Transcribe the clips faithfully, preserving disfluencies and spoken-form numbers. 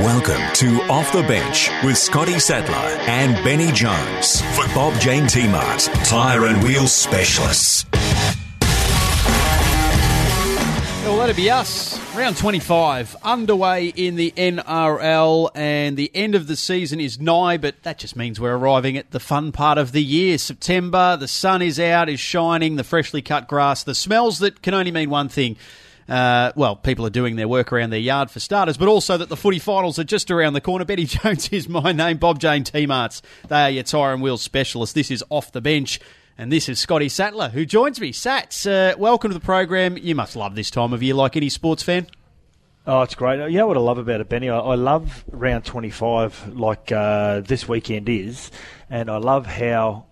Welcome to Off The Bench with Scotty Sattler and Benny Jones for Bob Jane T-Marts, Tyre and Wheel Specialists. Well, that'll be us. Round twenty-five underway in the N R L, and the end of the season is nigh, but that just means we're arriving at the fun part of the year. September, the sun is out, is shining, the freshly cut grass, the smells that can only mean one thing. Uh, well, people are doing their work around their yard for starters, but also that the footy finals are just around the corner. Benny Jones is my name, Bob Jane T-Marts. They are your tyre and wheel specialists. This is Off The Bench, and this is Scotty Sattler, who joins me. Sats, uh, welcome to the program. You must love this time of year like any sports fan. Oh, it's great. You know what I love about it, Benny? I, I love round twenty-five like uh, this weekend is, and I love how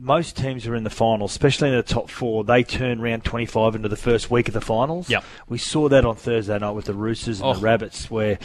most teams are in the finals, especially in the top four. They turn round twenty-five into the first week of the finals. Yep. We saw that on Thursday night with the Roosters and oh. the Rabbits, where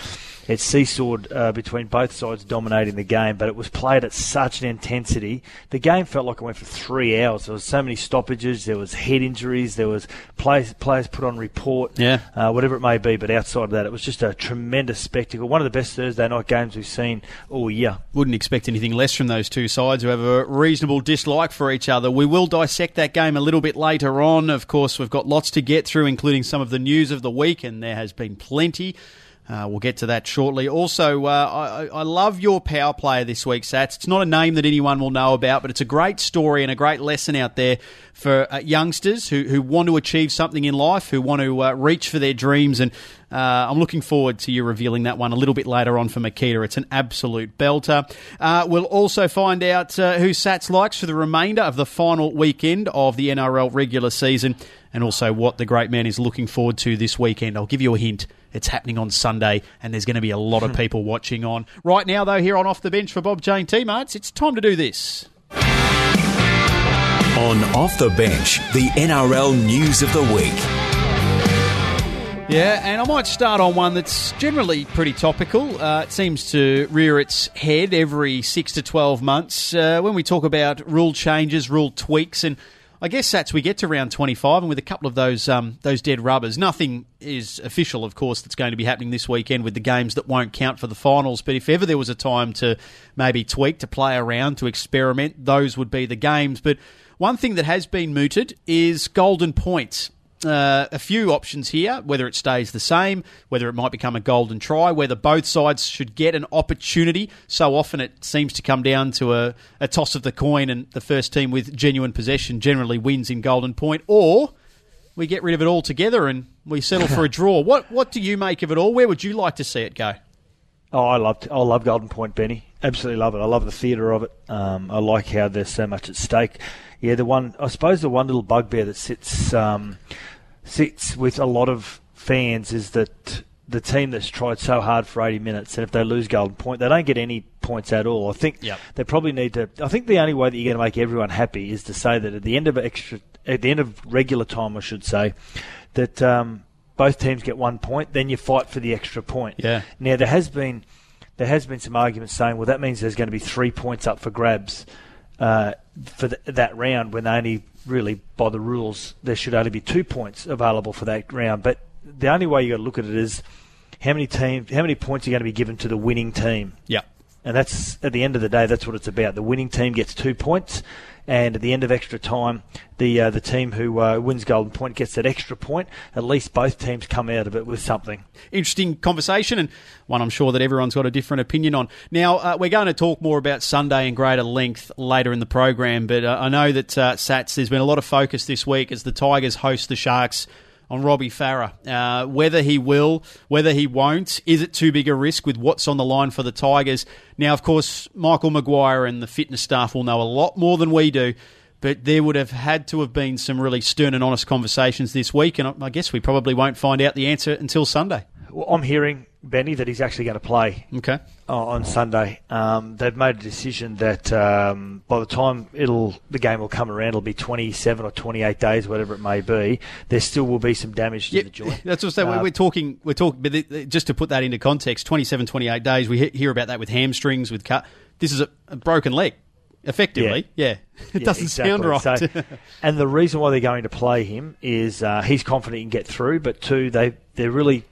it seesawed uh, between both sides dominating the game, but it was played at such an intensity. The game felt like it went for three hours. There was so many stoppages. There was head injuries. There was players, players put on report, yeah. uh, whatever it may be. But outside of that, it was just a tremendous spectacle. One of the best Thursday night games we've seen all year. Wouldn't expect anything less from those two sides who have a reasonable dislike for each other. We will dissect that game a little bit later on. Of course, we've got lots to get through, including some of the news of the week, and there has been plenty. Uh, we'll get to that shortly. Also, uh, I, I love your power player this week, Sats. It's not a name that anyone will know about, but it's a great story and a great lesson out there for uh, youngsters who, who want to achieve something in life, who want to uh, reach for their dreams. And uh, I'm looking forward to you revealing that one a little bit later on for Makita. It's an absolute belter. Uh, we'll also find out uh, who Sats likes for the remainder of the final weekend of the N R L regular season, and also what the great man is looking forward to this weekend. I'll give you a hint. It's happening on Sunday, and there's going to be a lot of people watching on. Right now, though, here on Off The Bench for Bob Jane T-Marts, it's time to do this. On Off The Bench, the N R L News of the Week. Yeah, and I might start on one that's generally pretty topical. Uh, it seems to rear its head every six to twelve months uh, when we talk about rule changes, rule tweaks, and I guess, Sats, we get to round twenty-five, and with a couple of those um, those dead rubbers, nothing is official, of course, that's going to be happening this weekend with the games that won't count for the finals. But if ever there was a time to maybe tweak, to play around, to experiment, those would be the games. But one thing that has been mooted is golden points. Uh, a few options here, whether it stays the same, whether it might become a golden try, whether both sides should get an opportunity. So often it seems to come down to a, a toss of the coin, and the first team with genuine possession generally wins in golden point. Or we get rid of it altogether and we settle for a draw. What what do you make of it all? Where would you like to see it go? Oh, I loved, I love golden point, Benny. Absolutely love it. I love the theatre of it. Um, I like how there's so much at stake. Yeah, the one, I suppose the one little bugbear that sits um, sits with a lot of fans is that the team that's tried so hard for eighty minutes, and if they lose golden point, they don't get any points at all. I think yep. they probably need to. I think the only way that you're going to make everyone happy is to say that at the end of extra, at the end of regular time, I should say, that um, both teams get one point. Then you fight for the extra point. Yeah. Now there has been there has been some arguments saying, well, that means there's going to be three points up for grabs uh, for th- that round when they only. Really, by the rules, there should only be two points available for that round. But the only way you got to look at it is how many team, how many points are going to be given to the winning team. Yeah, and that's at the end of the day, that's what it's about. The winning team gets two points, and at the end of extra time, the uh, the team who uh, wins golden point gets that extra point. At least both teams come out of it with something. Interesting conversation, and one I'm sure that everyone's got a different opinion on. Now, uh, we're going to talk more about Sunday in greater length later in the program, but uh, I know that, uh, Sats, there's been a lot of focus this week as the Tigers host the Sharks on Robbie Farah. Uh, whether he will, whether he won't, is it too big a risk with what's on the line for the Tigers? Now, of course, Michael Maguire and the fitness staff will know a lot more than we do, But there would have had to have been some really stern and honest conversations this week, and I guess we probably won't find out the answer until Sunday. Well, I'm hearing, Benny, that he's actually going to play okay. on Sunday. Um, they've made a decision that um, by the time it'll the game will come around, it'll be twenty-seven or twenty-eight days, whatever it may be. There still will be some damage to yep. the joint. That's what I'm saying. Uh, we're talking. We're talking. But just to put that into context, twenty-seven, twenty-eight days. We hear about that with hamstrings, with cut. This is a, a broken leg. Effectively, yeah. yeah. It yeah, doesn't exactly. sound right. So, and the reason why they're going to play him is uh, he's confident he can get through, but two, they they're really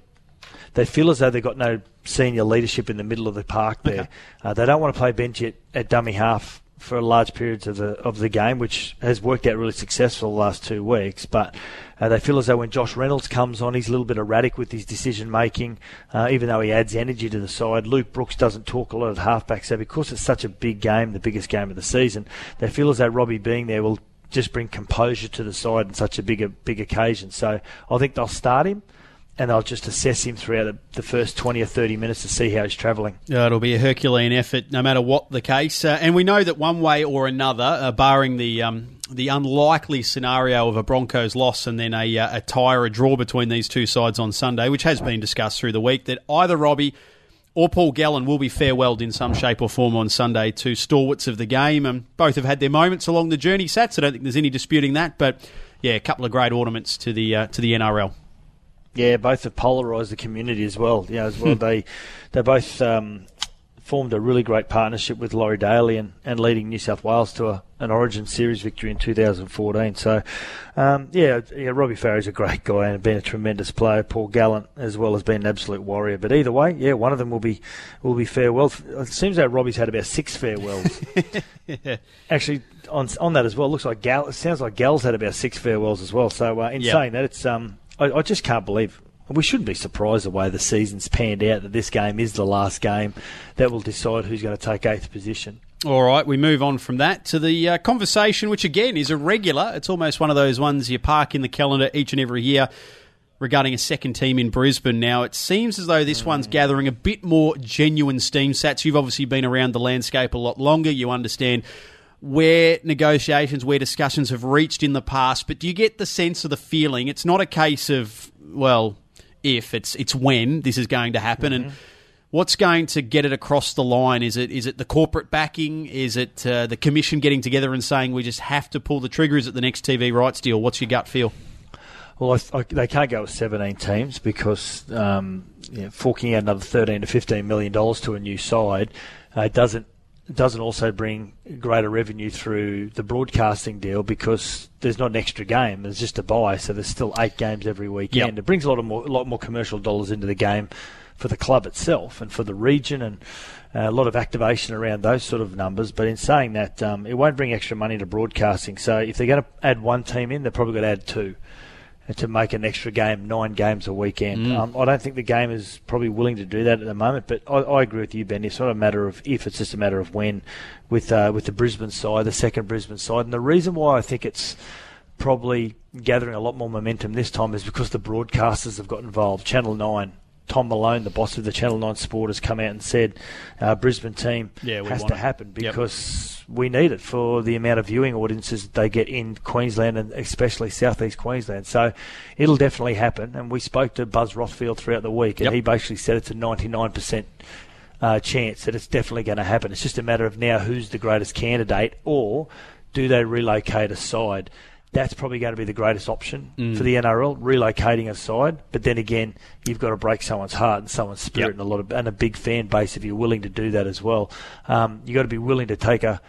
they feel as though they've got no senior leadership in the middle of the park there. Okay. Uh, they don't want to play bench at, at dummy half for large periods of the of the game, which has worked out really successful the last two weeks. But uh, they feel as though when Josh Reynolds comes on, he's a little bit erratic with his decision-making, uh, even though he adds energy to the side. Luke Brooks doesn't talk a lot at halfback, so because it's such a big game, the biggest game of the season, they feel as though Robbie being there will just bring composure to the side on such a big, a big occasion. So I think they'll start him, and they'll just assess him throughout the, the first twenty or thirty minutes to see how he's travelling. Yeah, it'll be a Herculean effort, no matter what the case. Uh, and we know that one way or another, uh, barring the um, the unlikely scenario of a Broncos loss and then a, uh, a tie or a draw between these two sides on Sunday, which has been discussed through the week, that either Robbie or Paul Gallen will be farewelled in some shape or form on Sunday to stalwarts of the game. And both have had their moments along the journey, Sats. I don't think there's any disputing that. But, yeah, a couple of great ornaments to the uh, to the N R L. Yeah, both have polarised the community as well. Yeah, as well they they both um, formed a really great partnership with Laurie Daly and, and leading New South Wales to a, an Origin Series victory in two thousand fourteen. So, um, yeah, yeah, Robbie Farah is a great guy and been a tremendous player. Paul Gallen as well has been an absolute warrior. But either way, yeah, one of them will be will be farewell. It seems that Robbie's had about six farewells. yeah. Actually, on on that as well, it looks like Gal. It sounds like Gal's had about six farewells as well. So, uh, in yep. saying that, it's um. I, I just can't believe we shouldn't be surprised the way the season's panned out, that this game is the last game that will decide who's going to take eighth position. All right, we move on from that to the uh, conversation, which again is a regular. It's almost one of those ones you park in the calendar each and every year regarding a second team in Brisbane. Now, it seems as though this mm. one's gathering a bit more genuine steam, Sats. You've obviously been around the landscape a lot longer. You understand where negotiations, where discussions have reached in the past, but do you get the sense of the feeling? It's not a case of, well, if, it's it's when this is going to happen, mm-hmm. and what's going to get it across the line? Is it is it the corporate backing? Is it uh, the commission getting together and saying we just have to pull the trigger? Is it the next T V rights deal? What's your gut feel? Well, I, I, they can't go with seventeen teams because um, you know, forking out another thirteen to fifteen million dollars to a new side uh, doesn't, doesn't also bring greater revenue through the broadcasting deal because there's not an extra game. There's just a bye, so there's still eight games every weekend. Yep. It brings a lot of more, a lot more commercial dollars into the game for the club itself and for the region and a lot of activation around those sort of numbers. But in saying that, um, it won't bring extra money to broadcasting. So if they're going to add one team in, they're probably going to add two to make an extra game, nine games a weekend. Mm. Um, I don't think the game is probably willing to do that at the moment, but I, I agree with you, Ben. It's not a matter of if, it's just a matter of when with uh, with the Brisbane side, the second Brisbane side. And the reason why I think it's probably gathering a lot more momentum this time is because the broadcasters have got involved. Channel nine, Tom Malone, the boss of the Channel nine Sport, has come out and said uh, Brisbane team yeah, has to it. happen because... Yep. We need it for the amount of viewing audiences that they get in Queensland and especially southeast Queensland. So it'll definitely happen. And we spoke to Buzz Rothfield throughout the week, and yep. he basically said it's a ninety-nine percent uh, chance that it's definitely going to happen. It's just a matter of now who's the greatest candidate, or do they relocate a side? That's probably going to be the greatest option mm. for the N R L, relocating a side. But then again, you've got to break someone's heart and someone's spirit yep. and a lot of and a big fan base if you're willing to do that as well. Um, you've got to be willing to take a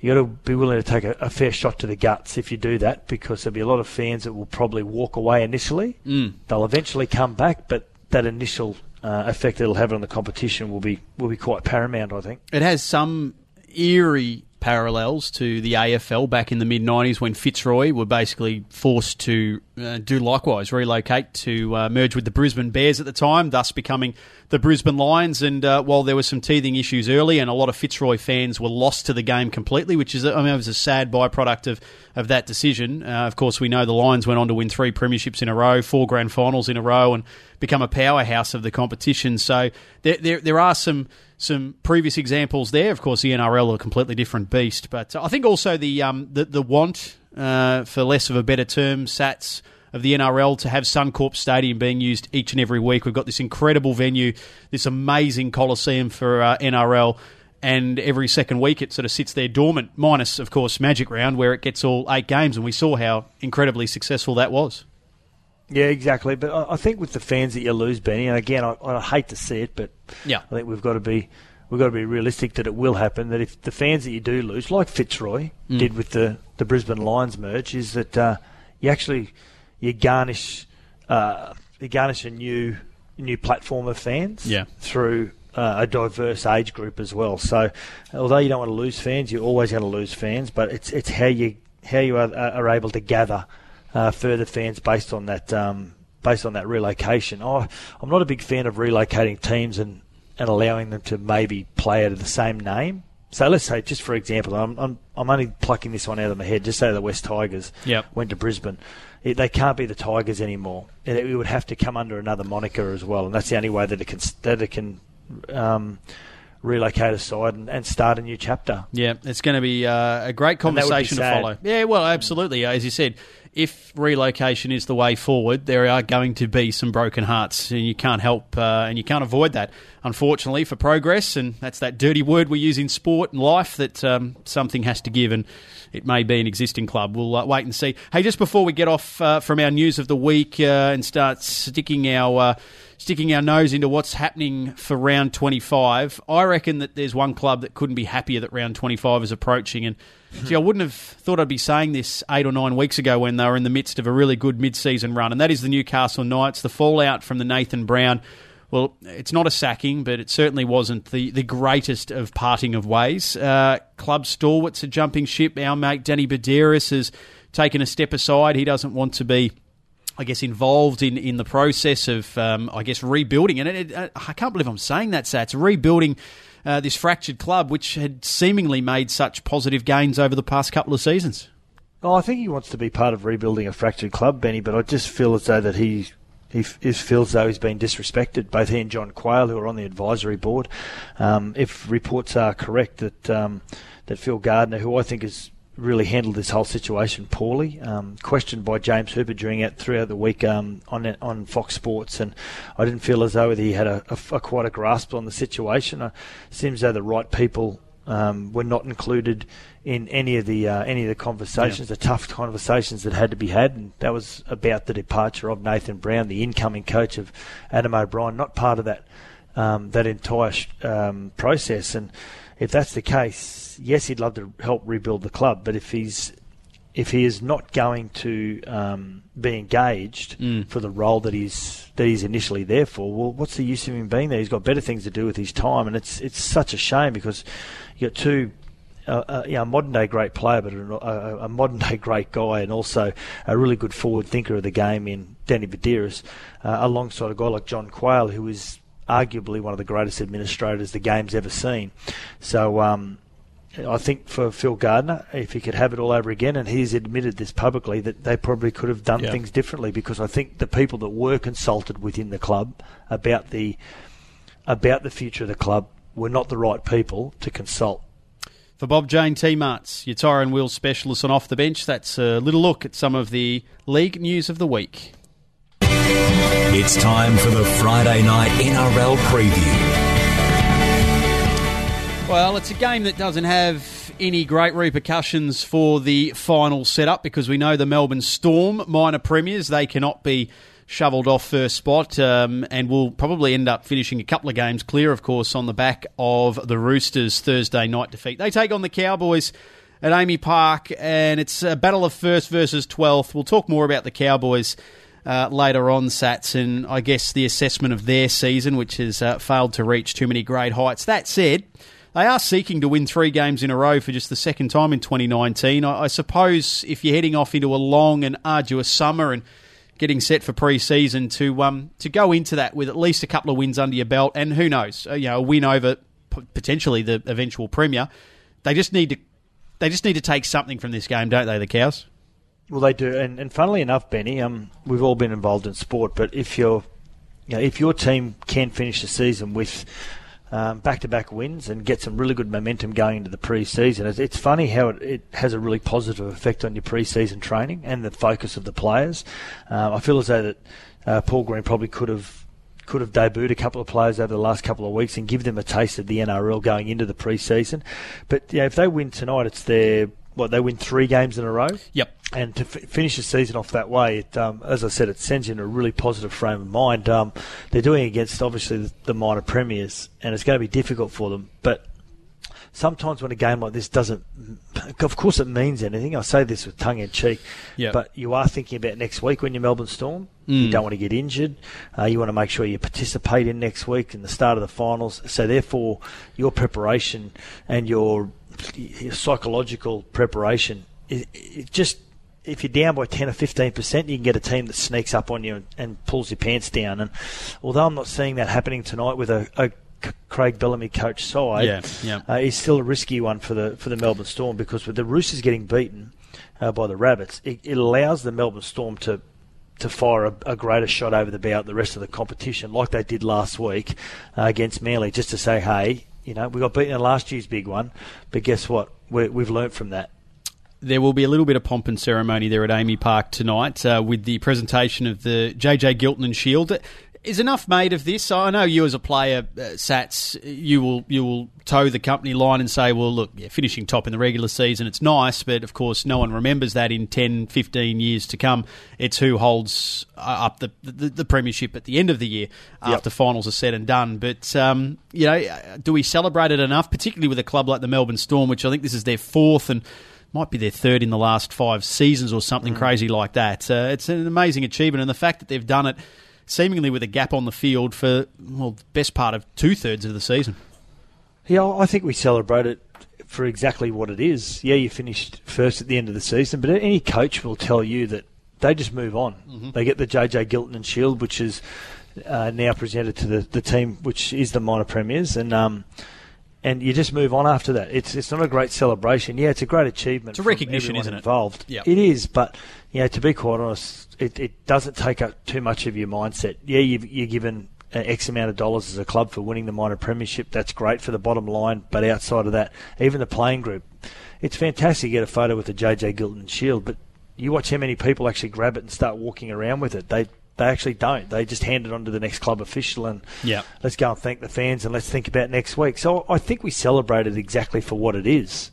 you got to be willing to take a, a fair shot to the guts if you do that, because there'll be a lot of fans that will probably walk away initially. Mm. They'll eventually come back, but that initial uh, effect it'll have on the competition will be will be quite paramount, I think. It has some eerie parallels to the A F L back in the mid nineties when Fitzroy were basically forced to uh, do likewise, relocate to uh, merge with the Brisbane Bears at the time, thus becoming the Brisbane Lions. And uh, while there were some teething issues early and a lot of Fitzroy fans were lost to the game completely, which is I mean, it was a sad byproduct of, of that decision. Uh, of course, we know the Lions went on to win three premierships in a row, four grand finals in a row, and become a powerhouse of the competition. So there there, there are some... Some previous examples there. Of course, the N R L are a completely different beast, but I think also the um, the, the want, uh, for less of a better term, Sats, of the N R L to have Suncorp Stadium being used each and every week. We've got this incredible venue, this amazing Coliseum for uh, N R L, and every second week it sort of sits there dormant, minus, of course, Magic Round, where it gets all eight games, and we saw how incredibly successful that was. Yeah, exactly. But I think with the fans that you lose, Benny, and again, I, I hate to see it, but yeah. I think we've got to be we've got to be realistic that it will happen. That if the fans that you do lose, like Fitzroy mm. did with the, the Brisbane Lions merge, is that uh, you actually you garnish uh, you garnish a new new platform of fans yeah. through uh, a diverse age group as well. So although you don't want to lose fans, you're always going to lose fans. But it's it's how you how you are, are able to gather. Uh, further fans based on that um, based on that relocation. Oh, I'm not a big fan of relocating teams and, and allowing them to maybe play out of the same name. So let's say, just for example, I'm I'm, I'm only plucking this one out of my head. Just say the West Tigers yep. went to Brisbane. It, they can't be the Tigers anymore. It, it would have to come under another moniker as well, and that's the only way that it can that it can. Um, relocate aside and, and start a new chapter. Yeah, it's going to be uh, a great conversation to follow. Yeah, well, absolutely. As you said, if relocation is the way forward, there are going to be some broken hearts, and you can't help uh, and you can't avoid that, unfortunately, for progress. And that's that dirty word we use in sport and life, that um, something has to give, and it may be an existing club. We'll uh, wait and see. Hey, just before we get off uh, from our news of the week uh, and start sticking our... Uh, Sticking our nose into what's happening for round twenty-five, I reckon that there's one club that couldn't be happier that round twenty-five is approaching. And gee, I wouldn't have thought I'd be saying this eight or nine weeks ago when they were in the midst of a really good mid-season run, and that is the Newcastle Knights. The fallout from the Nathan Brown, well, it's not a sacking, but it certainly wasn't the, the greatest of parting of ways. Uh, club stalwarts are jumping ship. Our mate Danny Buderus has taken a step aside. He doesn't want to be... I guess, involved in, in the process of, um, I guess, rebuilding. And it, it, I can't believe I'm saying that, Sats, rebuilding uh, this fractured club, which had seemingly made such positive gains over the past couple of seasons. Oh, I think he wants to be part of rebuilding a fractured club, Benny, but I just feel as though that he... He, he feels though he's been disrespected, both he and John Quayle, who are on the advisory board. Um, if reports are correct, that um, that Phil Gardner, who I think is... really handled this whole situation poorly. Um, questioned by James Hooper during it throughout the week um, on on Fox Sports, and I didn't feel as though he had a, a, a quite a grasp on the situation. It seems though the right people um, were not included in any of the uh, any of the conversations, yeah. the tough conversations that had to be had, and that was about the departure of Nathan Brown, the incoming coach of Adam O'Brien, not part of that um, that entire um, process. And if that's the case, yes, he'd love to help rebuild the club. But if he's if he is not going to um, be engaged mm. for the role that he's that he's initially there for, well, what's the use of him being there? He's got better things to do with his time, and it's it's such a shame because you got two, uh, uh, you know, a modern day great player, but a, a modern day great guy, and also a really good forward thinker of the game in Danny Buderus, uh, alongside a guy like John Quayle, who is arguably one of the greatest administrators the game's ever seen. So um, I think for Phil Gardner, if he could have it all over again, and he's admitted this publicly, that they probably could have done yeah. things differently, because I think the people that were consulted within the club about the about the future of the club were not the right people to consult. For Bob Jane T-Marts, your Tyrone Wheels specialist on Off the Bench, that's a little look at some of the league news of the week. It's time for the Friday night N R L preview. Well, it's a game that doesn't have any great repercussions for the final setup, because we know the Melbourne Storm, minor premiers, they cannot be shoveled off first spot, um, and will probably end up finishing a couple of games clear, of course, on the back of the Roosters' Thursday night defeat. They take on the Cowboys at A A M I Park, and it's a battle of first versus twelfth. We'll talk more about the Cowboys Uh, later on, Sats, and I guess the assessment of their season, which has uh, failed to reach too many great heights. That said, they are seeking to win three games in a row for just the second time in twenty nineteen. I, I suppose if you're heading off into a long and arduous summer and getting set for pre-season to um to go into that with at least a couple of wins under your belt, and who knows, you know, a win over potentially the eventual premier. They just need to they just need to take something from this game, don't they, the Cows? Well, they do, and, and funnily enough, Benny, um, we've all been involved in sport, but if you're you know, if your team can finish the season with um, back-to-back wins and get some really good momentum going into the pre-season, it's, it's funny how it, it has a really positive effect on your pre-season training and the focus of the players. Um, I feel as though that uh, Paul Green probably could have could have debuted a couple of players over the last couple of weeks and give them a taste of the N R L going into the pre-season. But you know, if they win tonight, it's their what they win three games in a row. Yep. And to f- finish the season off that way, it, um, as I said, it sends you in a really positive frame of mind. Um, they're doing it against, obviously, the, the minor premiers, and it's going to be difficult for them. But sometimes when a game like this doesn't... Of course it means anything. I say this with tongue-in-cheek, yep. But you are thinking about next week when you're Melbourne Storm. Mm. You don't want to get injured. Uh, you want to make sure you participate in next week and the start of the finals. So, therefore, your preparation and your, your psychological preparation, it, it just... If you're down by ten or fifteen percent, you can get a team that sneaks up on you and, and pulls your pants down. And although I'm not seeing that happening tonight with a, a Craig Bellamy coach side, yeah, yeah. Uh, it's still a risky one for the for the Melbourne Storm, because with the Roosters getting beaten uh, by the Rabbits, it, it allows the Melbourne Storm to to fire a, a greater shot over the bow at the rest of the competition, like they did last week uh, against Manly, just to say, hey, you know, we got beaten in last year's big one, but guess what? We're, we've learnt from that. There will be a little bit of pomp and ceremony there at A A M I Park tonight uh, with the presentation of the J J Gilton and Shield. Is enough made of this? I know you as a player, uh, Sats, you will you will toe the company line and say, well, look, yeah, finishing top in the regular season, it's nice, but of course no one remembers that in ten, fifteen years to come. It's who holds up the, the, the premiership at the end of the year after yep. finals are said and done. But, um, you know, do we celebrate it enough, particularly with a club like the Melbourne Storm, which I think this is their fourth and... might be their third in the last five seasons or something mm. crazy like that. Uh, it's an amazing achievement, and the fact that they've done it seemingly with a gap on the field for, well, the best part of two-thirds of the season. Yeah, I think we celebrate it for exactly what it is. Yeah, you finished first at the end of the season, but any coach will tell you that they just move on. Mm-hmm. They get the J J Gilton and Shield, which is uh, now presented to the, the team, which is the minor premiers, and... Um, And you just move on after that. It's it's not a great celebration. Yeah, it's a great achievement. It's a recognition, isn't it? Involved. Yep. It is, but you know, to be quite honest, it, it doesn't take up too much of your mindset. Yeah, you've, you're given an X amount of dollars as a club for winning the minor premiership. That's great for the bottom line, but outside of that, even the playing group, it's fantastic to get a photo with the J J Gilton Shield, but you watch how many people actually grab it and start walking around with it. They... They actually don't. They just hand it on to the next club official and yep. let's go and thank the fans and let's think about next week. So I think we celebrate it exactly for what it is.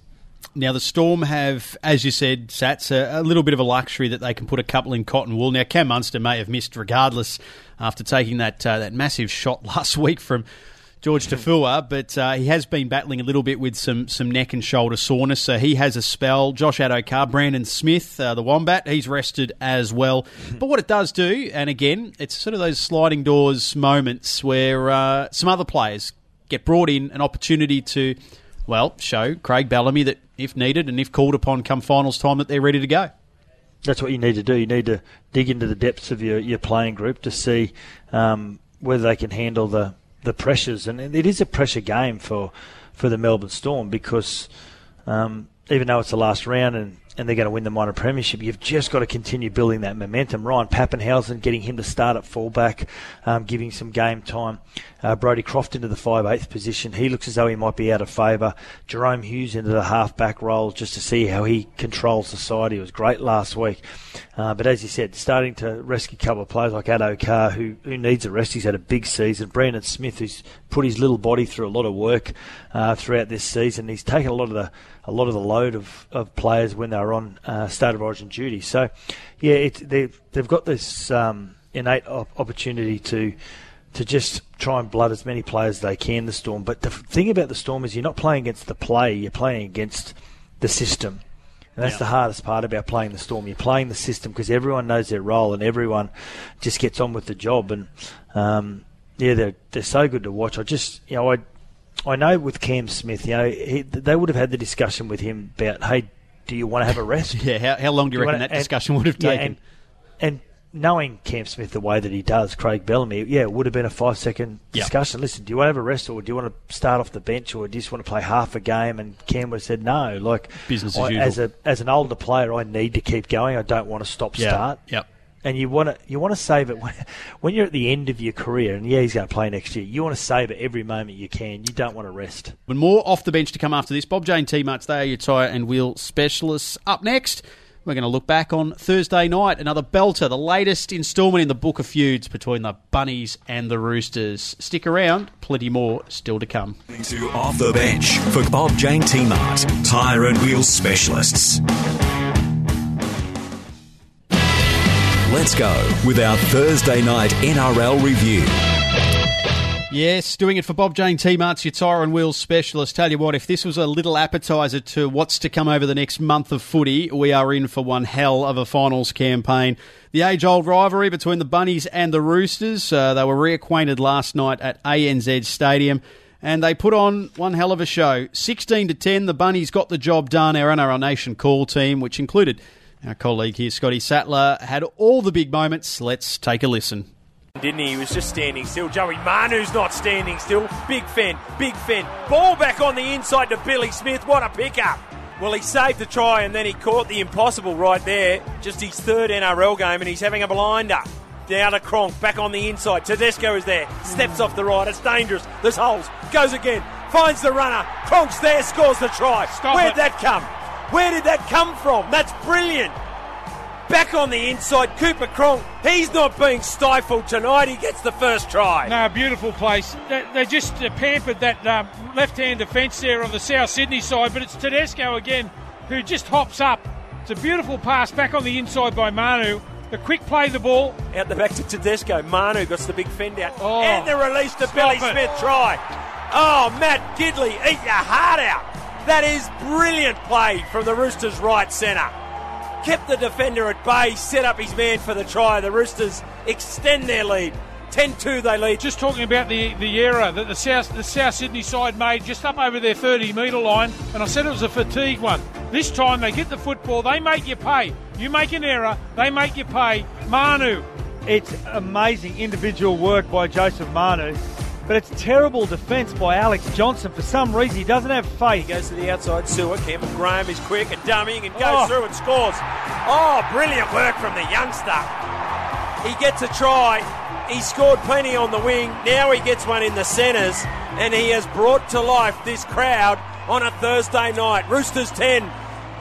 Now, the Storm have, as you said, Sats, a, a little bit of a luxury that they can put a couple in cotton wool. Now, Cam Munster may have missed regardless after taking that uh, that massive shot last week from George Tafua, but uh, he has been battling a little bit with some some neck and shoulder soreness, so he has a spell. Josh Adokar, Brandon Smith, uh, the Wombat, he's rested as well. But what it does do, and again, it's sort of those sliding doors moments where uh, some other players get brought in, an opportunity to, well, show Craig Bellamy that if needed and if called upon come finals time that they're ready to go. That's what you need to do. You need to dig into the depths of your, your playing group to see um, whether they can handle the... the pressures, and it is a pressure game for, for the Melbourne Storm, because um, even though it's the last round and, and they're going to win the minor premiership, you've just got to continue building that momentum. Ryan Pappenhausen, getting him to start at fullback, um, giving some game time. Uh, Brody Croft into the five-eighth position. He looks as though he might be out of favour. Jerome Hughes into the half-back role, just to see how he controls the side. He was great last week. Uh, but as you said, starting to rescue a couple of players like Adokar, who, who needs a rest. He's had a big season. Brandon Smith, who's put his little body through a lot of work uh, throughout this season. He's taken a lot of the a lot of the load of, of players when they're on uh, State of Origin duty. So, yeah, it, they've, they've got this um, innate op- opportunity to to just try and blood as many players as they can, the Storm. But the thing about the Storm is you're not playing against the play, you're playing against the system. And that's yeah. the hardest part about playing the Storm. You're playing the system because everyone knows their role and everyone just gets on with the job. And, um, yeah, they're, they're so good to watch. I just, you know, I I know with Cam Smith, you know, he, they would have had the discussion with him about, hey, do you want to have a rest? yeah, how, how long do you, do you reckon that to, and, discussion would have taken? Yeah, and, and knowing Cam Smith the way that he does, Craig Bellamy, yeah, it would have been a five-second discussion. Yep. Listen, do you want to have a rest, or do you want to start off the bench, or do you just want to play half a game? And Cam would have said no. Like, business as I, usual. As, a, as an older player, I need to keep going. I don't want to stop-start. Yep. yep. And you want to you want to save it when, when you're at the end of your career, and yeah, he's going to play next year. You want to save it every moment you can. You don't want to rest. But more off the bench to come after this. Bob Jane T-Marts, they are your tyre and wheel specialists. Up next, we're going to look back on Thursday night, another belter, the latest instalment in the book of feuds between the Bunnies and the Roosters. Stick around, plenty more still to come. To Off the Bench for Bob Jane T-Mart, tyre and wheel specialists. Let's go with our Thursday night N R L review. Yes, doing it for Bob Jane T-Marts, your tyre and wheels specialist. Tell you what, if this was a little appetiser to what's to come over the next month of footy, we are in for one hell of a finals campaign. The age-old rivalry between the Bunnies and the Roosters, uh, they were reacquainted last night at A N Z Stadium, and they put on one hell of a show. sixteen to ten, the Bunnies got the job done. Our N R L Nation call team, which included our colleague here, Scotty Sattler, had all the big moments. Let's take a listen. Didn't he? He was just standing still. Joey Manu's not standing still. Big Fen, big Fen. Ball back on the inside to Billy Smith. What a pickup. Well, he saved the try and then he caught the impossible right there. Just his third N R L game and he's having a blinder. Down to Cronk, back on the inside. Tedesco is there. Steps off the right. It's dangerous. There's holes. Goes again. Finds the runner. Cronk's there. Scores the try. Stop Where'd it. that come? Where did that come from? That's brilliant. Back on the inside, Cooper Cronk, he's not being stifled tonight. He gets the first try. No, beautiful place. They, they just pampered that um, left-hand defence there on the South Sydney side, but it's Tedesco again who just hops up. It's a beautiful pass back on the inside by Manu. The quick play of the ball. Out the back to Tedesco. Manu got the big fend out. Oh, and the release to Billy it. Smith try. Oh, Matt Gidley, eat your heart out. That is brilliant play from the Roosters' right centre. Kept the defender at bay, set up his man for the try. The Roosters extend their lead. ten two they lead. Just talking about the, the error that the South the South Sydney side made just up over their thirty metre line, and I said it was a fatigue one. This time they get the football, they make you pay. You make an error, they make you pay. Manu. It's amazing individual work by Joseph Manu, but it's terrible defence by Alex Johnson. For some reason, he doesn't have faith. He goes to the outside sewer. Campbell Graham is quick and dummying and goes oh. through and scores. Oh, brilliant work from the youngster. He gets a try. He scored plenty on the wing. Now he gets one in the centres. And he has brought to life this crowd on a Thursday night. Roosters ten,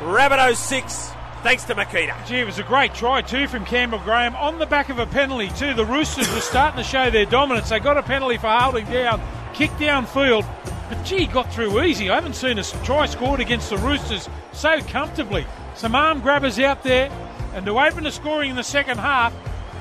Rabbitohs six. Thanks to Makita. Gee, it was a great try too from Campbell Graham on the back of a penalty too. The Roosters were starting to show their dominance. They got a penalty for holding down, kick downfield, but gee, got through easy. I haven't seen a try scored against the Roosters so comfortably. Some arm grabbers out there, and to open the scoring in the second half,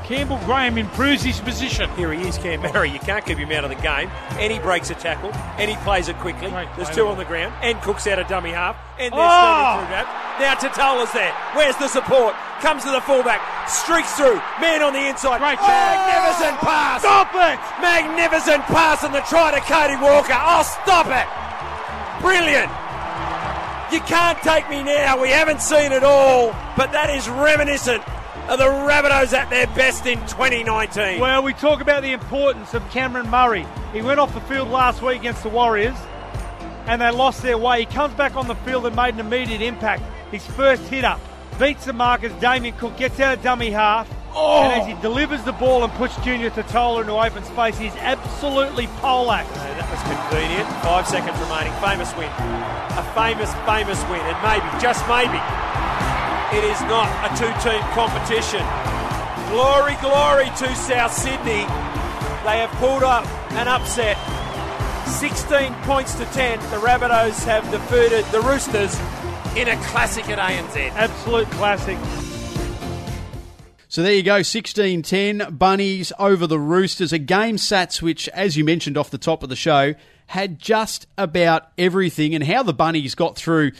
Campbell Graham improves his position. Here he is, Cam Murray. You can't keep him out of the game. And he breaks a tackle. And he plays it quickly. Play There's two on the ground. And Cook's out of dummy half. And they're oh! through that. Now Tatola's there. Where's the support? Comes to the fullback. Streaks through. Man on the inside. Great oh! Magnificent pass. Stop it. Magnificent pass and the try to Cody Walker. Oh, stop it. Brilliant. You can't take me now. We haven't seen it all. But that is reminiscent of the Rabbitohs at their best in twenty nineteen. Well, we talk about the importance of Cameron Murray. He went off the field last week against the Warriors and they lost their way. He comes back on the field and made an immediate impact. His first hit-up beats the markers. Damien Cook gets out of dummy half oh. and as he delivers the ball and puts Junior Totola into open space, he's absolutely poleaxed. No, that was convenient. Five seconds remaining. Famous win. A famous, famous win. And maybe, just maybe, it is not a two-team competition. Glory, glory to South Sydney. They have pulled up an upset. sixteen points to ten. The Rabbitohs have defeated the Roosters in a classic at A N Z. Absolute classic. So there you go, sixteen ten, Bunnies over the Roosters. A game, Sats, which, as you mentioned off the top of the show, had just about everything, and how the Bunnies got through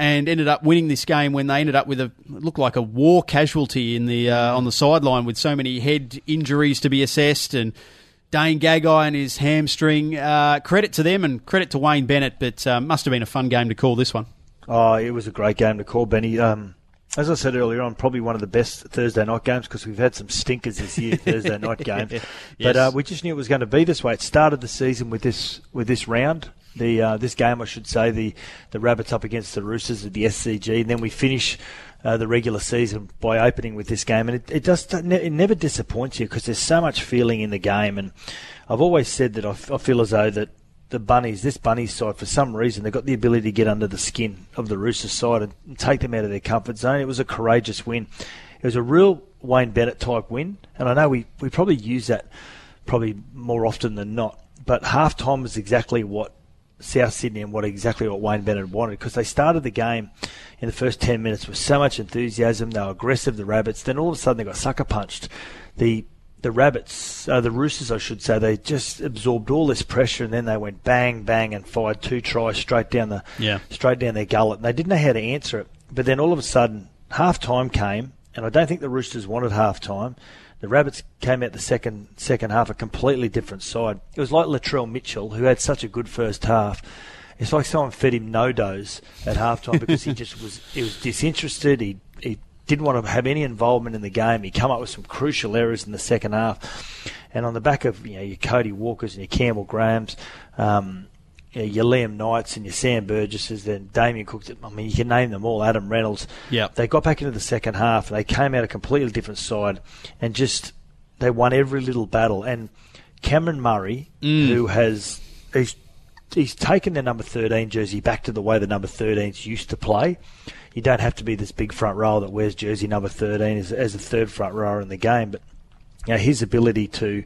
and ended up winning this game when they ended up with a looked like a war casualty in the uh, on the sideline with so many head injuries to be assessed and Dane Gagai and his hamstring. Uh, credit to them and credit to Wayne Bennett, but uh, must have been a fun game to call this one. Oh, it was a great game to call, Benny. Um, as I said earlier on, probably one of the best Thursday night games because we've had some stinkers this year, Thursday night games. Yes. But uh, we just knew it was going to be this way. It started the season with this with this round, the uh, this game, I should say, the, the Rabbits up against the Roosters at the S C G, and then we finish uh, the regular season by opening with this game. And it, it, just, it never disappoints you because there's so much feeling in the game. And I've always said that I, f- I feel as though that the Bunnies, this Bunnies side, for some reason, they've got the ability to get under the skin of the Roosters side and take them out of their comfort zone. It was a courageous win. It was a real Wayne Bennett type win, and I know we, we probably use that probably more often than not, but half-time was exactly what South Sydney and what exactly what Wayne Bennett wanted, because they started the game in the first ten minutes with so much enthusiasm. They were aggressive, the Rabbits. Then all of a sudden they got sucker-punched. The The Rabbits, uh, the Roosters, I should say, they just absorbed all this pressure, and then they went bang, bang, and fired two tries straight down the, yeah. straight down their gullet. And they didn't know how to answer it. But then all of a sudden, half-time came, and I don't think the Roosters wanted half-time. The Rabbits came out the second second half a completely different side. It was like Latrell Mitchell, who had such a good first half. It's like someone fed him no-dos at half-time because he just was he was disinterested. He he. Didn't want to have any involvement in the game. He come up with some crucial errors in the second half. And on the back of you know, your Cody Walkers and your Campbell Grahams, um, you know, your Liam Knights and your Sam Burgesses, then Damien Cook, I mean, you can name them all, Adam Reynolds. Yep. They got back into the second half and they came out a completely different side and just they won every little battle. And Cameron Murray, mm. who has... He's, He's taken the number thirteen jersey back to the way the number thirteens used to play. You don't have to be this big front rower that wears jersey number thirteen as, as a third front rower in the game. But you know, his ability to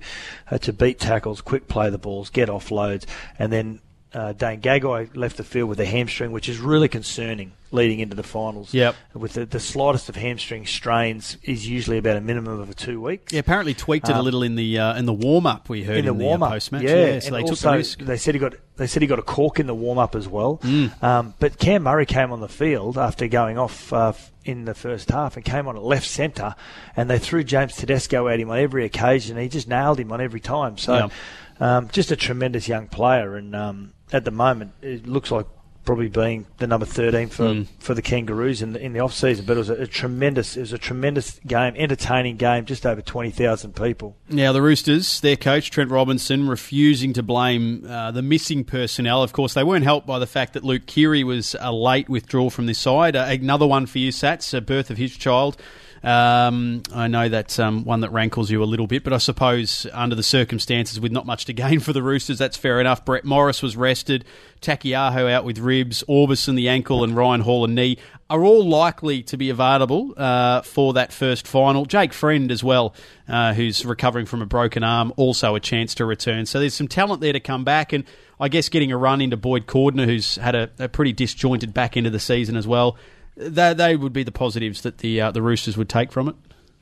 uh, to beat tackles, quick play the balls, get offloads, and then uh, Dane Gagai left the field with a hamstring, which is really concerning leading into the finals. Yep. With the, the slightest of hamstring strains is usually about a minimum of two weeks. Yeah, apparently tweaked it um, a little in the uh, in the warm up. We heard in the, in the warm up uh, post match. Yeah, yeah, so and they also took the risk. They said he got they said he got a cork in the warm up as well. Mm. Um, but Cam Murray came on the field after going off uh, in the first half and came on at left centre, and they threw James Tedesco at him on every occasion. He just nailed him on every time. So, yep. um, just a tremendous young player, and um, at the moment it looks like. Probably being the number thirteen for mm. for the Kangaroos in the, in the off season, but it was a, a tremendous it was a tremendous game, entertaining game, just over twenty thousand people. Now the Roosters, their coach Trent Robinson, refusing to blame uh, the missing personnel. Of course, they weren't helped by the fact that Luke Keary was a late withdrawal from this side. Uh, another one for you, Sats, a birth of his child. Um, I know that's um, one that rankles you a little bit, but I suppose under the circumstances with not much to gain for the Roosters, that's fair enough. Brett Morris was rested, Takiaho out with ribs, Orbison the ankle and Ryan Hall and knee are all likely to be available uh, for that first final. Jake Friend as well, uh, who's recovering from a broken arm, also a chance to return. So there's some talent there to come back, and I guess getting a run into Boyd Cordner, who's had a, a pretty disjointed back end of the season as well. They, they would be the positives that the uh, the Roosters would take from it.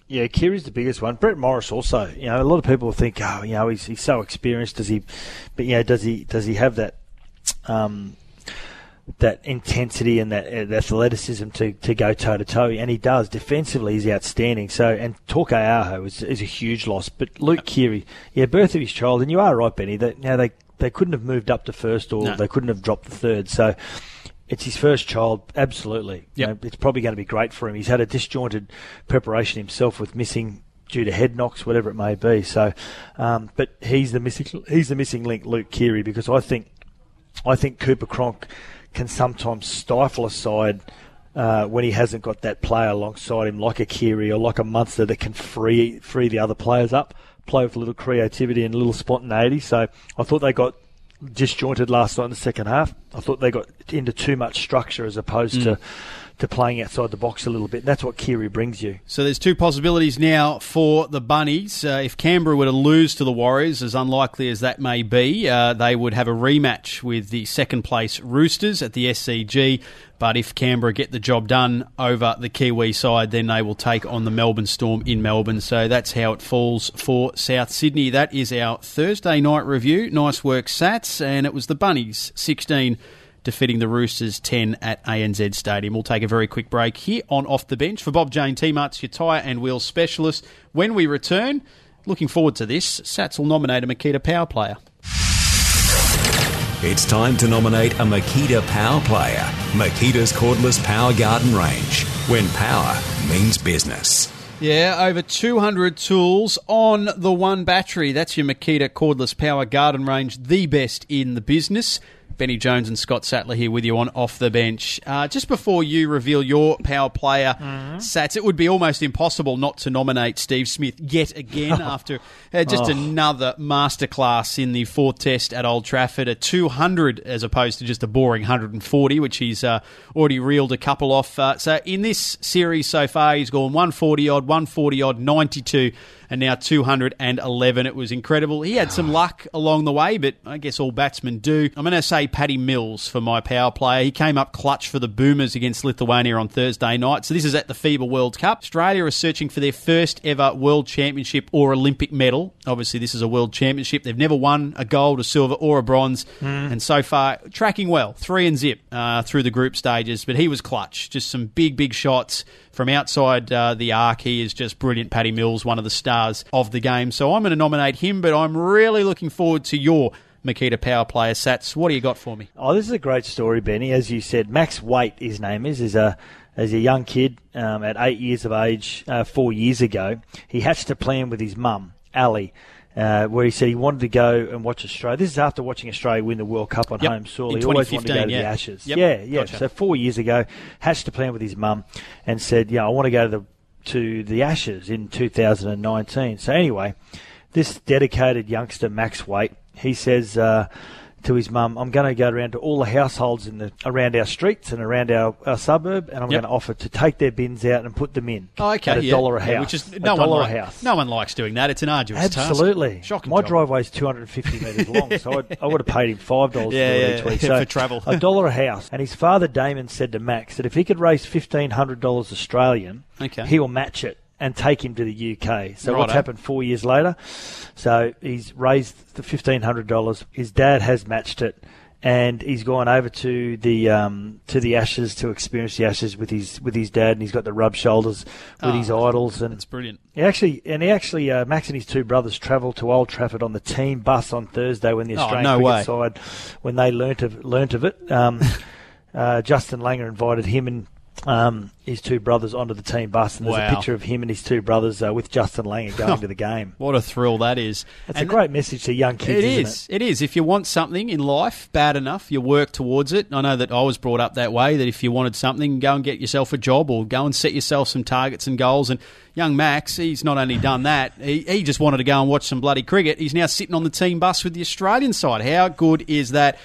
Yeah, Keary's the biggest one. Brett Morris also. You know, a lot of people think, oh, you know, he's he's so experienced. Does he? But you know, does he does he have that um, that intensity and that uh, athleticism to, to go toe to toe? And he does. Defensively, he's outstanding. So and Takiaho is is a huge loss. But Luke Keary, yeah, birth of his child. And you are right, Benny. That now they they couldn't have moved up to first or no. They couldn't have dropped the third. So. It's his first child, absolutely. Yep. You know, it's probably going to be great for him. He's had a disjointed preparation himself with missing due to head knocks, whatever it may be. So, um, but he's the missing he's the missing link, Luke Keary, because I think I think Cooper Cronk can sometimes stifle a side uh, when he hasn't got that player alongside him, like a Keary or like a Munster that can free free the other players up, play with a little creativity and a little spontaneity. So I thought they got. Disjointed last night in the second half. I thought they got into too much structure as opposed mm. to, to playing outside the box a little bit. That's what Keary brings you. So there's two possibilities now for the Bunnies. Uh, if Canberra were to lose to the Warriors, as unlikely as that may be, uh, they would have a rematch with the second-place Roosters at the S C G. But if Canberra get the job done over the Kiwi side, then they will take on the Melbourne Storm in Melbourne. So that's how it falls for South Sydney. That is our Thursday night review. Nice work, Sats. And it was the Bunnies, sixteen, defeating the Roosters, ten at A N Z Stadium. We'll take a very quick break here on Off the Bench. For Bob Jane T-Marts, your tyre and wheel specialist. When we return, looking forward to this, Sats will nominate a Makita power player. It's time to nominate a Makita power player. Makita's cordless power garden range. when power means business. Yeah, over two hundred tools on the one battery. That's your Makita cordless power garden range, the best in the business. Benny Jones and Scott Sattler here with you on Off the Bench. Uh, just before you reveal your power player, mm-hmm. Sats, it would be almost impossible not to nominate Steve Smith yet again after uh, just oh. another masterclass in the fourth test at Old Trafford. A two hundred as opposed to just a boring one hundred forty, which he's uh, already reeled a couple off. Uh, so in this series so far, he's gone one forty-odd, one forty-odd, ninety-two, and now two eleven. It was incredible. He had some luck along the way, but I guess all batsmen do. I'm going to say Paddy Mills for my power player. He came up clutch for the Boomers against Lithuania on Thursday night. So this is at the FIBA World Cup. Australia is searching for their first ever World Championship or Olympic medal. Obviously, this is a World Championship. They've never won a gold, a silver, or a bronze. Mm. And so far, tracking well, three and zip uh, through the group stages. But he was clutch. Just some big, big shots from outside uh, the arc. He is just brilliant. Paddy Mills, one of the stars of the game. So I'm going to nominate him, but I'm really looking forward to your Makita power player, Sats. What do you got for me? Oh, this is a great story, Benny. As you said, Max Waite, his name is, is a as a young kid um, at eight years of age, uh, four years ago, he hatched a plan with his mum, Ali, uh, where he said he wanted to go and watch Australia. This is after watching Australia win the World Cup on yep. home soil. He always wanted to go to yeah. the Ashes. Yep. Yeah, yeah. Gotcha. So four years ago, hatched a plan with his mum and said, yeah, I want to go to the to the Ashes in two thousand nineteen. So anyway, this dedicated youngster, Max Waite, he says uh, to his mum, I'm going to go around to all the households in the around our streets and around our, our suburb, and I'm yep. going to offer to take their bins out and put them in oh, okay, at a yeah. dollar a house. Yeah, which is, no, a one dollar like, a house. No one likes doing that. It's an arduous Absolutely. Task. Absolutely. My job. driveway is two hundred fifty metres long, so I'd, I would have paid him five dollars yeah, to do it each week. So for travel. A dollar a house. And his father, Damon, said to Max that if he could raise fifteen hundred dollars Australian, okay. he will match it and take him to the U K. So Righto. What's happened four years later? So he's raised the fifteen hundred dollars. His dad has matched it, and he's gone over to the um, to the Ashes to experience the Ashes with his with his dad, and he's got to rub shoulders with oh, his idols. And that's brilliant. He actually and he actually uh, Max and his two brothers travelled to Old Trafford on the team bus on Thursday when the Australian oh, no cricket side, when they learnt of learnt of it. Um, uh, Justin Langer invited him and. Um, his two brothers onto the team bus, and there's wow. a picture of him and his two brothers uh, with Justin Langer going to the game. What a thrill that is. That's and a great message to young kids, it isn't is. It? It is. If you want something in life bad enough, you work towards it. I know that I was brought up that way, that if you wanted something, go and get yourself a job or go and set yourself some targets and goals. And young Max, he's not only done that, he, he just wanted to go and watch some bloody cricket. He's now sitting on the team bus with the Australian side. How good is that?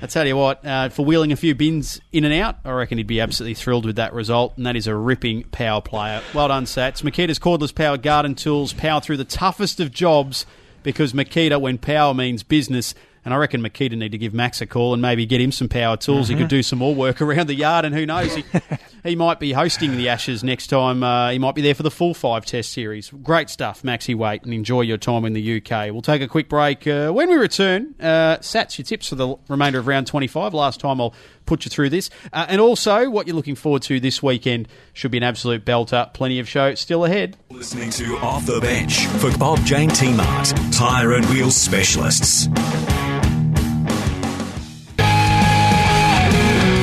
I tell you what, uh, for wheeling a few bins in and out, I reckon he'd be absolutely thrilled with that result, and that is a ripping power player. Well done, Sats. Makita's cordless power garden tools power through the toughest of jobs, because Makita, when power means business, and I reckon Makita need to give Max a call and maybe get him some power tools. Mm-hmm. He could do some more work around the yard, and who knows, he, he might be hosting the Ashes next time. Uh, he might be there for the full five test series. Great stuff, Maxie Waite, and enjoy your time in the U K. We'll take a quick break. Uh, when we return, uh, Sats, your tips for the remainder of round twenty-five. Last time I'll put you through this. Uh, and also, what you're looking forward to this weekend should be an absolute belter. Plenty of show still ahead. Listening to Off the Bench for Bob Jane T-Mart, tyre and wheel specialists.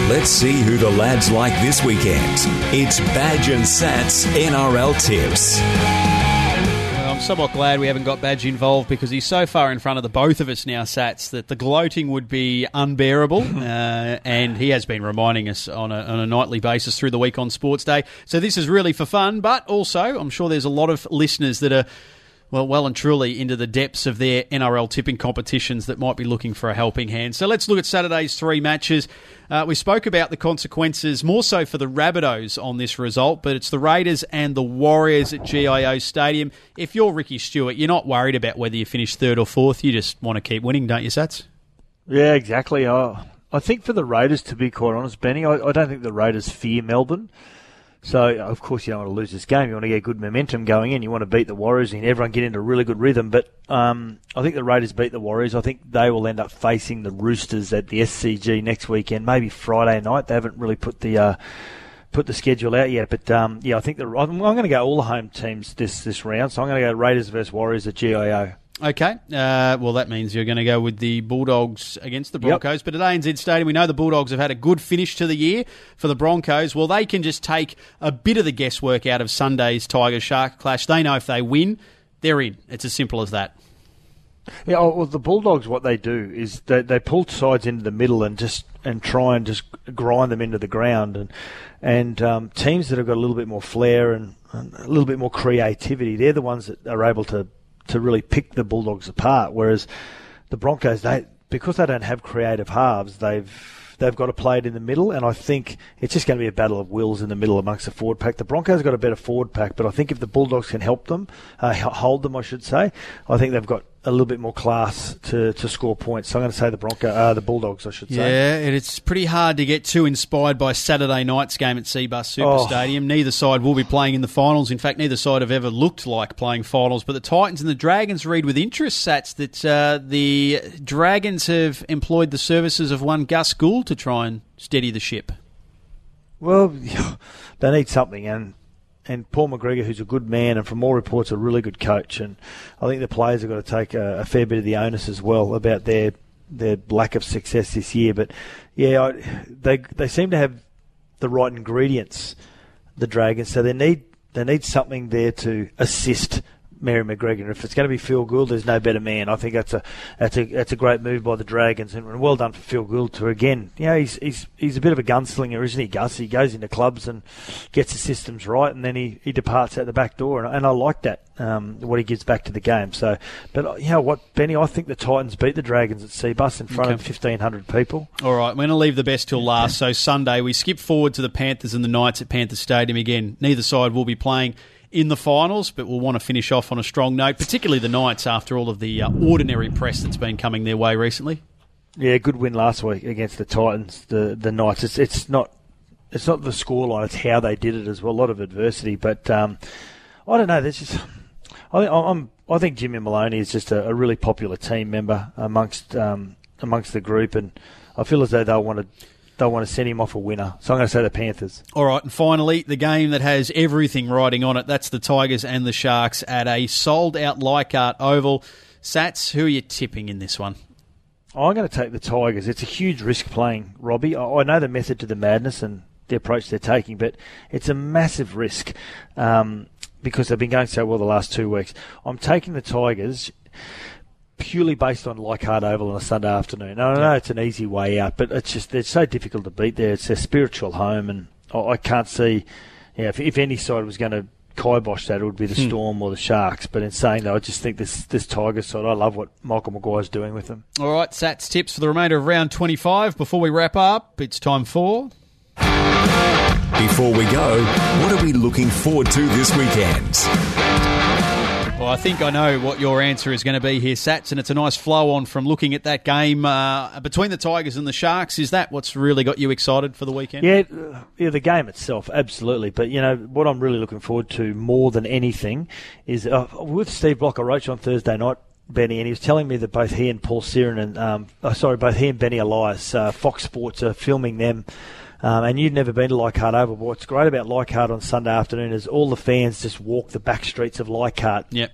Let's see who the lads like this weekend. It's Badge and Sats N R L Tips. Well, I'm somewhat glad we haven't got Badge involved, because he's so far in front of the both of us now, Sats, that the gloating would be unbearable. uh, and he has been reminding us on a, on a nightly basis through the week on Sports Day. So this is really for fun, but also I'm sure there's a lot of listeners that are Well, well and truly into the depths of their N R L tipping competitions that might be looking for a helping hand. So let's look at Saturday's three matches. Uh, we spoke about the consequences more so for the Rabbitohs on this result, but it's the Raiders and the Warriors at G I O Stadium. If you're Ricky Stewart, you're not worried about whether you finish third or fourth. You just want to keep winning, don't you, Sats? Yeah, exactly. I, I think for the Raiders, to be quite honest, Benny, I, I don't think the Raiders fear Melbourne. So, of course, you don't want to lose this game. You want to get good momentum going in. You want to beat the Warriors and everyone get into a really good rhythm. But um, I think the Raiders beat the Warriors. I think they will end up facing the Roosters at the S C G next weekend, maybe Friday night. They haven't really put the uh, put the schedule out yet. But, um, yeah, I think the, I'm, I'm going to go all the home teams this, this round. So I'm going to go Raiders versus Warriors at G I O. Okay, uh, well that means you're going to go with the Bulldogs against the Broncos. Yep. But at A N Z Stadium, we know the Bulldogs have had a good finish to the year. For the Broncos, well, they can just take a bit of the guesswork out of Sunday's Tiger-Shark clash. They know if they win, they're in. It's as simple as that. Yeah, well, the Bulldogs, what they do is they, they pull sides into the middle and just and try and just grind them into the ground. And and um, teams that have got a little bit more flair and, and a little bit more creativity, they're the ones that are able to to really pick the Bulldogs apart. Whereas the Broncos, they because they don't have creative halves, they've they've got to play it in the middle. And I think it's just going to be a battle of wills in the middle amongst the forward pack. The Broncos got a better forward pack, but I think if the Bulldogs can help them, uh, hold them, I should say, I think they've got a little bit more class to, to score points. So I'm going to say the Bronco, uh, the Bulldogs, I should say. Yeah, and it's pretty hard to get too inspired by Saturday night's game at Seabus Super oh. Stadium. Neither side will be playing in the finals. In fact, neither side have ever looked like playing finals. But the Titans and the Dragons read with interest, Sats, that uh, the Dragons have employed the services of one Gus Gould to try and steady the ship. Well, they need something, and And Paul McGregor, who's a good man and from all reports a really good coach, and I think the players have got to take a, a fair bit of the onus as well about their their lack of success this year. But yeah, I, they they seem to have the right ingredients, the Dragons. So they need they need something there to assist Mary McGregor. If it's going to be Phil Gould, there's no better man. I think that's a that's a that's a great move by the Dragons, and well done for Phil Gould to again. You know, he's he's he's a bit of a gunslinger, isn't he, Gus? He goes into clubs and gets the systems right, and then he, he departs out the back door. And, and I like that um, what he gives back to the game. So, but you know what, Benny? I think the Titans beat the Dragons at Seabus in front okay. of fifteen hundred people. All right, we're going to leave the best till last. So Sunday we skip forward to the Panthers and the Knights at Panthers Stadium again. Neither side will be playing in the finals, but we'll want to finish off on a strong note, particularly the Knights after all of the uh, ordinary press that's been coming their way recently. Yeah, good win last week against the Titans, the the Knights. It's it's not it's not the scoreline, it's how they did it as well. A lot of adversity, but um, I don't know. There's just I I'm I think Jimmy Maloney is just a, a really popular team member amongst um, amongst the group, and I feel as though they'll want to. They want to send him off a winner. So I'm going to say the Panthers. All right, and finally, the game that has everything riding on it, that's the Tigers and the Sharks at a sold-out Leichhardt Oval. Sats, who are you tipping in this one? I'm going to take the Tigers. It's a huge risk playing, Robbie. I know the method to the madness and the approach they're taking, but it's a massive risk um, because they've been going so well the last two weeks. I'm taking the Tigers purely based on Leichhardt Oval on a Sunday afternoon. I know it's an easy way out, but it's just they're so difficult to beat there. It's their spiritual home, and I can't see, you know, if, if any side was going to kibosh that, it would be the hmm. Storm or the Sharks. But in saying that, I just think this this Tigers side, I love what Michael Maguire's doing with them. All right, Sats tips for the remainder of round twenty-five. Before we wrap up, it's time for... Before we go, what are we looking forward to this weekend? Well, I think I know what your answer is going to be here, Sats, and it's a nice flow on from looking at that game uh, between the Tigers and the Sharks. Is that what's really got you excited for the weekend? Yeah, yeah, the game itself, absolutely. But, you know, what I'm really looking forward to more than anything is uh, with Steve Blocker-Roach on Thursday night, Benny, and he was telling me that both he and Paul Siren and, um, oh, sorry, both he and Benny Elias, uh, Fox Sports are filming them. Um, and you've never been to Leichhardt Oval. What's great about Leichhardt on Sunday afternoon is all the fans just walk the back streets of Leichhardt, yep.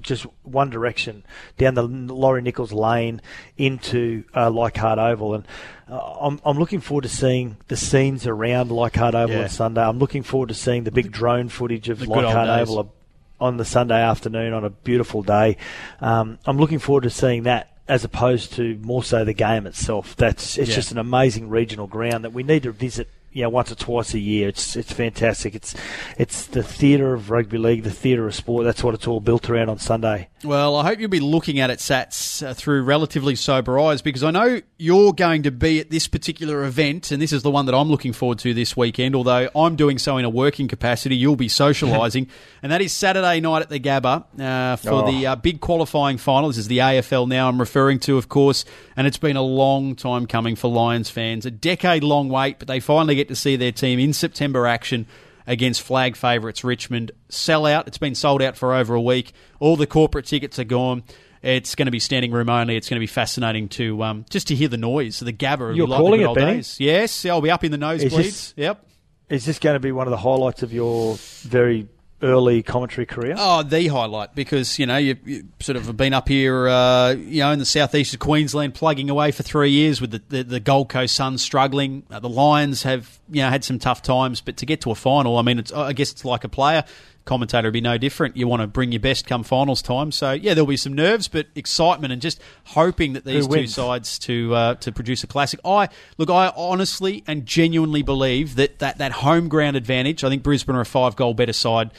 just one direction, down the Laurie Nichols Lane into uh, Leichhardt Oval. And uh, I'm, I'm looking forward to seeing the scenes around Leichhardt Oval yeah. on Sunday. I'm looking forward to seeing the big drone footage of Leichhardt Oval on the Sunday afternoon on a beautiful day. Um, I'm looking forward to seeing that, as opposed to more so the game itself. That's It's yeah. just an amazing regional ground that we need to visit, you know, once or twice a year. It's it's fantastic. It's it's the theatre of rugby league, the theatre of sport. That's what it's all built around on Sunday. Well, I hope you'll be looking at it, Sats, uh, through relatively sober eyes, because I know you're going to be at this particular event, and this is the one that I'm looking forward to this weekend, although I'm doing so in a working capacity. You'll be socialising, and that is Saturday night at the Gabba uh, for oh. the uh, big qualifying final. This is the A F L now I'm referring to, of course, and it's been a long time coming for Lions fans, a decade-long wait, but they finally get to see their team in September action against flag favourites Richmond. Sell out. It's been sold out for over a week. All the corporate tickets are gone. It's going to be standing room only. It's going to be fascinating to um, just to hear the noise. The Gabba. You're like calling it, Benny? Days. Yes, I'll be up in the nosebleeds. Yep. Is this going to be one of the highlights of your very early commentary career? Oh, the highlight, because, you know, you've, you've sort of been up here, uh, you know, in the southeast of Queensland, plugging away for three years with the, the, the Gold Coast Suns struggling. Uh, the Lions have, you know, had some tough times, but to get to a final, I mean, it's, I guess it's like a player. Commentator would be no different. You want to bring your best come finals time. So, yeah, there'll be some nerves, but excitement and just hoping that these two sides to uh, to produce a classic. I Look, I honestly and genuinely believe that, that that home ground advantage, I think Brisbane are a five-goal better side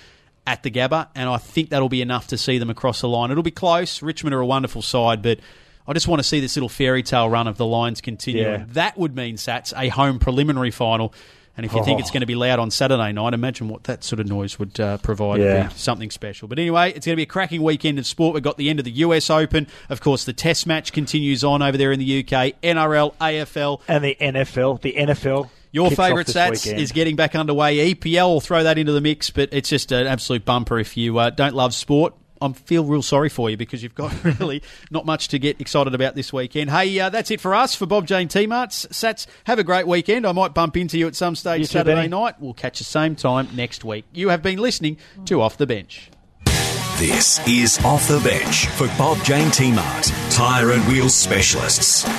at the Gabba, and I think that'll be enough to see them across the line. It'll be close. Richmond are a wonderful side, but I just want to see this little fairy tale run of the Lions continue. Yeah. That would mean, Sats, a home preliminary final. And if you oh. think it's going to be loud on Saturday night, imagine what that sort of noise would uh, provide. Yeah. It'd be something special. But anyway, it's going to be a cracking weekend of sport. We've got the end of the U S Open. Of course, the Test match continues on over there in the U K. N R L, A F L. And the N F L. The N F L. Your favourite, Sats, weekend. Is getting back underway. E P L will throw that into the mix, but it's just an absolute bumper if you uh, don't love sport. I feel real sorry for you because you've got really not much to get excited about this weekend. Hey, uh, that's it for us. For Bob Jane T-Marts, Sats, have a great weekend. I might bump into you at some stage you Saturday too, Benny. Night. We'll catch you same time next week. You have been listening to Off The Bench. This is Off The Bench for Bob Jane T-Mart, tyre and wheel specialists.